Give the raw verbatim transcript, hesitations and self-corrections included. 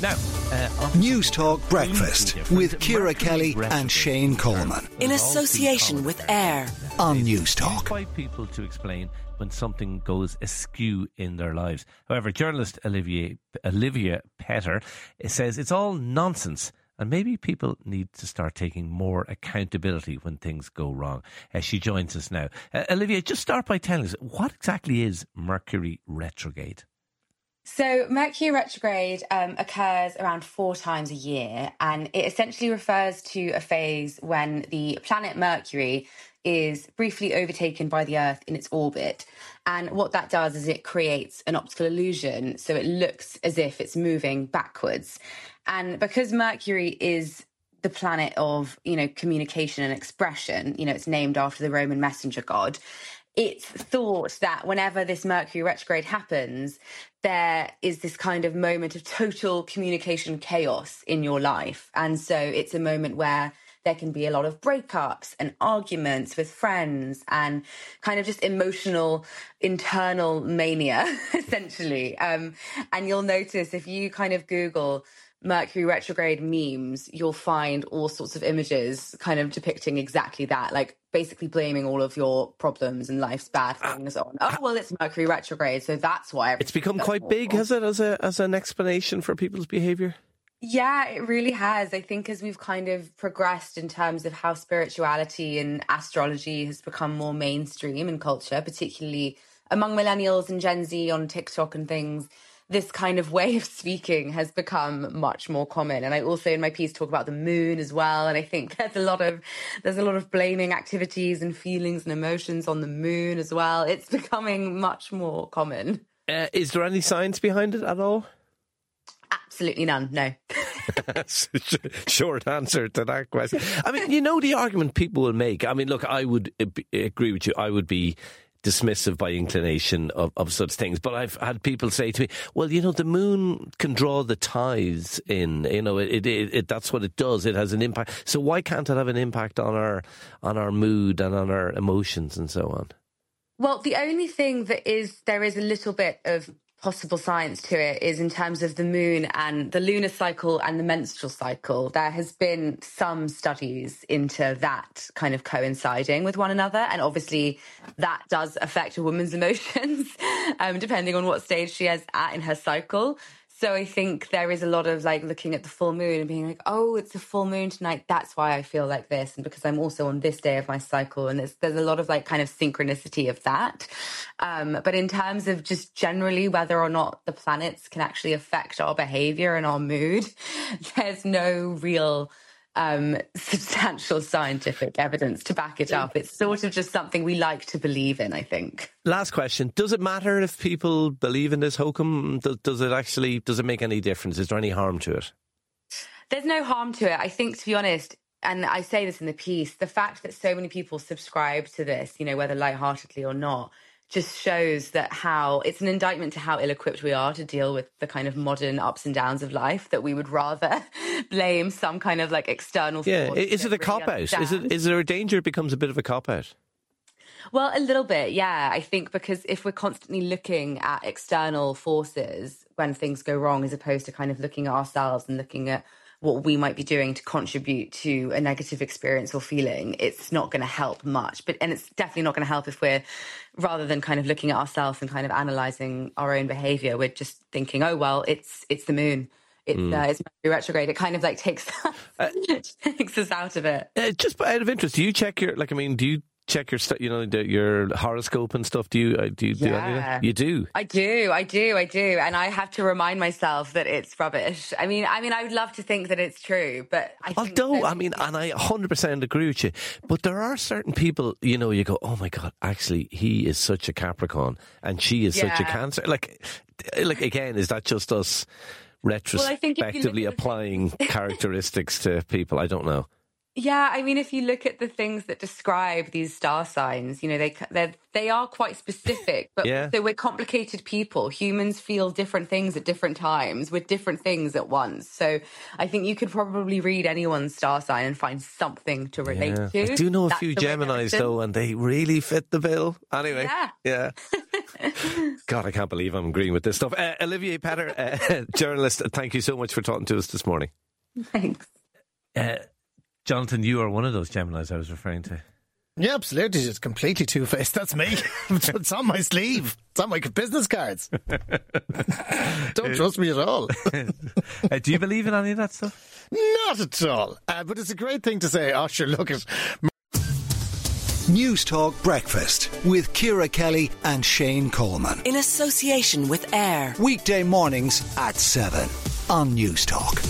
Now, uh, News Talk Breakfast with Ciara Kelly and Shane Coleman. In association with AIR on News Talk. By people to explain when something goes askew in their lives. However, journalist Olivia, Olivia Petter says it's all nonsense. And maybe people need to start taking more accountability when things go wrong. Uh, she joins us now. Uh, Olivia, just start by telling us, what exactly is Mercury retrograde? So Mercury retrograde um, occurs around four times a year, and it essentially refers to a phase when the planet Mercury is briefly overtaken by the Earth in its orbit. And what that does is it creates an optical illusion, so it looks as if it's moving backwards. And because Mercury is the planet of, you know, communication and expression, you know, it's named after the Roman messenger god, it's thought that whenever this Mercury retrograde happens, there is this kind of moment of total communication chaos in your life. And so it's a moment where there can be a lot of breakups and arguments with friends and kind of just emotional, internal mania, essentially. Um, and you'll notice if you kind of Google Mercury retrograde memes, you'll find all sorts of images kind of depicting exactly that, like basically blaming all of your problems and life's bad things uh, on, oh, well, it's Mercury retrograde, so that's why. It's become quite horrible. Big, has it, as a as an explanation for people's behaviour? Yeah, it really has. I think as we've kind of progressed in terms of how spirituality and astrology has become more mainstream in culture, particularly among millennials and Gen Z on TikTok and things, this kind of way of speaking has become much more common. And I also, in my piece, talk about the moon as well. And I think there's a lot of there's a lot of blaming activities and feelings and emotions on the moon as well. It's becoming much more common. Uh, is there any science behind it at all? Absolutely none, no. Short answer to that question. I mean, you know, the argument people will make. I mean, look, I would agree with you. I would be dismissive by inclination of, of such things. But I've had people say to me, well, you know, the moon can draw the tides in, you know, it, it, it that's what it does. It has an impact. So why can't it have an impact on our on our mood and on our emotions and so on? Well, the only thing that is, there is a little bit of possible science to it is in terms of the moon and the lunar cycle and the menstrual cycle. There has been some studies into that kind of coinciding with one another. And obviously that does affect a woman's emotions, um, depending on what stage she is at in her cycle. So I think there is a lot of like looking at the full moon and being like, oh, it's a full moon tonight. That's why I feel like this. And because I'm also on this day of my cycle. And there's, there's a lot of like kind of synchronicity of that. Um, but in terms of just generally whether or not the planets can actually affect our behavior and our mood, there's no real um, substantial scientific evidence to back it up. It's sort of just something we like to believe in, I think. Last question. Does it matter if people believe in this hokum? Does, does it actually, does it make any difference? Is there any harm to it? There's no harm to it. I think, to be honest, and I say this in the piece, the fact that so many people subscribe to this, you know, whether lightheartedly or not, just shows that how it's an indictment to how ill-equipped we are to deal with the kind of modern ups and downs of life, that we would rather blame some kind of like external force. Yeah, is it a cop-out? Is it, is there a danger it becomes a bit of a cop-out? Well, a little bit, yeah. I think because if we're constantly looking at external forces when things go wrong, as opposed to kind of looking at ourselves and looking at what we might be doing to contribute to a negative experience or feeling, it's not going to help much. But and it's definitely not going to help if we're, rather than kind of looking at ourselves and kind of analysing our own behaviour, we're just thinking, oh, well, it's it's the moon. It's, mm. uh, it's Mercury retrograde. It kind of like takes us, uh, takes us out of it. Uh, just out of interest, do you check your, like, I mean, do you check your, you know, your horoscope and stuff? Do you do you do yeah. any of that? You do. I do, I do, I do, and I have to remind myself that it's rubbish. I mean, I mean, I would love to think that it's true, but I although think I mean, and I one hundred percent agree with you, but there are certain people, you know, you go, oh my God, actually, he is such a Capricorn and she is yeah. such a Cancer. Like, like again, is that just us retrospectively well, applying characteristics to people? I don't know. Yeah, I mean, if you look at the things that describe these star signs, you know, they they they are quite specific, but yeah. so we're complicated people. Humans feel different things at different times with different things at once. So I think you could probably read anyone's star sign and find something to relate yeah. to. I do know a That's few Geminis, though, and they really fit the bill. Anyway, yeah. yeah. God, I can't believe I'm agreeing with this stuff. Uh, Olivia Petter, uh, journalist, thank you so much for talking to us this morning. Thanks. Uh, Jonathan, you are one of those Geminis I was referring to. Yeah, absolutely. It's completely two-faced. That's me. It's on my sleeve. It's on my business cards. Don't trust me at all. uh, do you believe in any of that stuff? Not at all. Uh, but it's a great thing to say. Oh, sure, look at... News Talk Breakfast with Ciara Kelly and Shane Coleman. In association with AIR. Weekday mornings at seven on News Talk.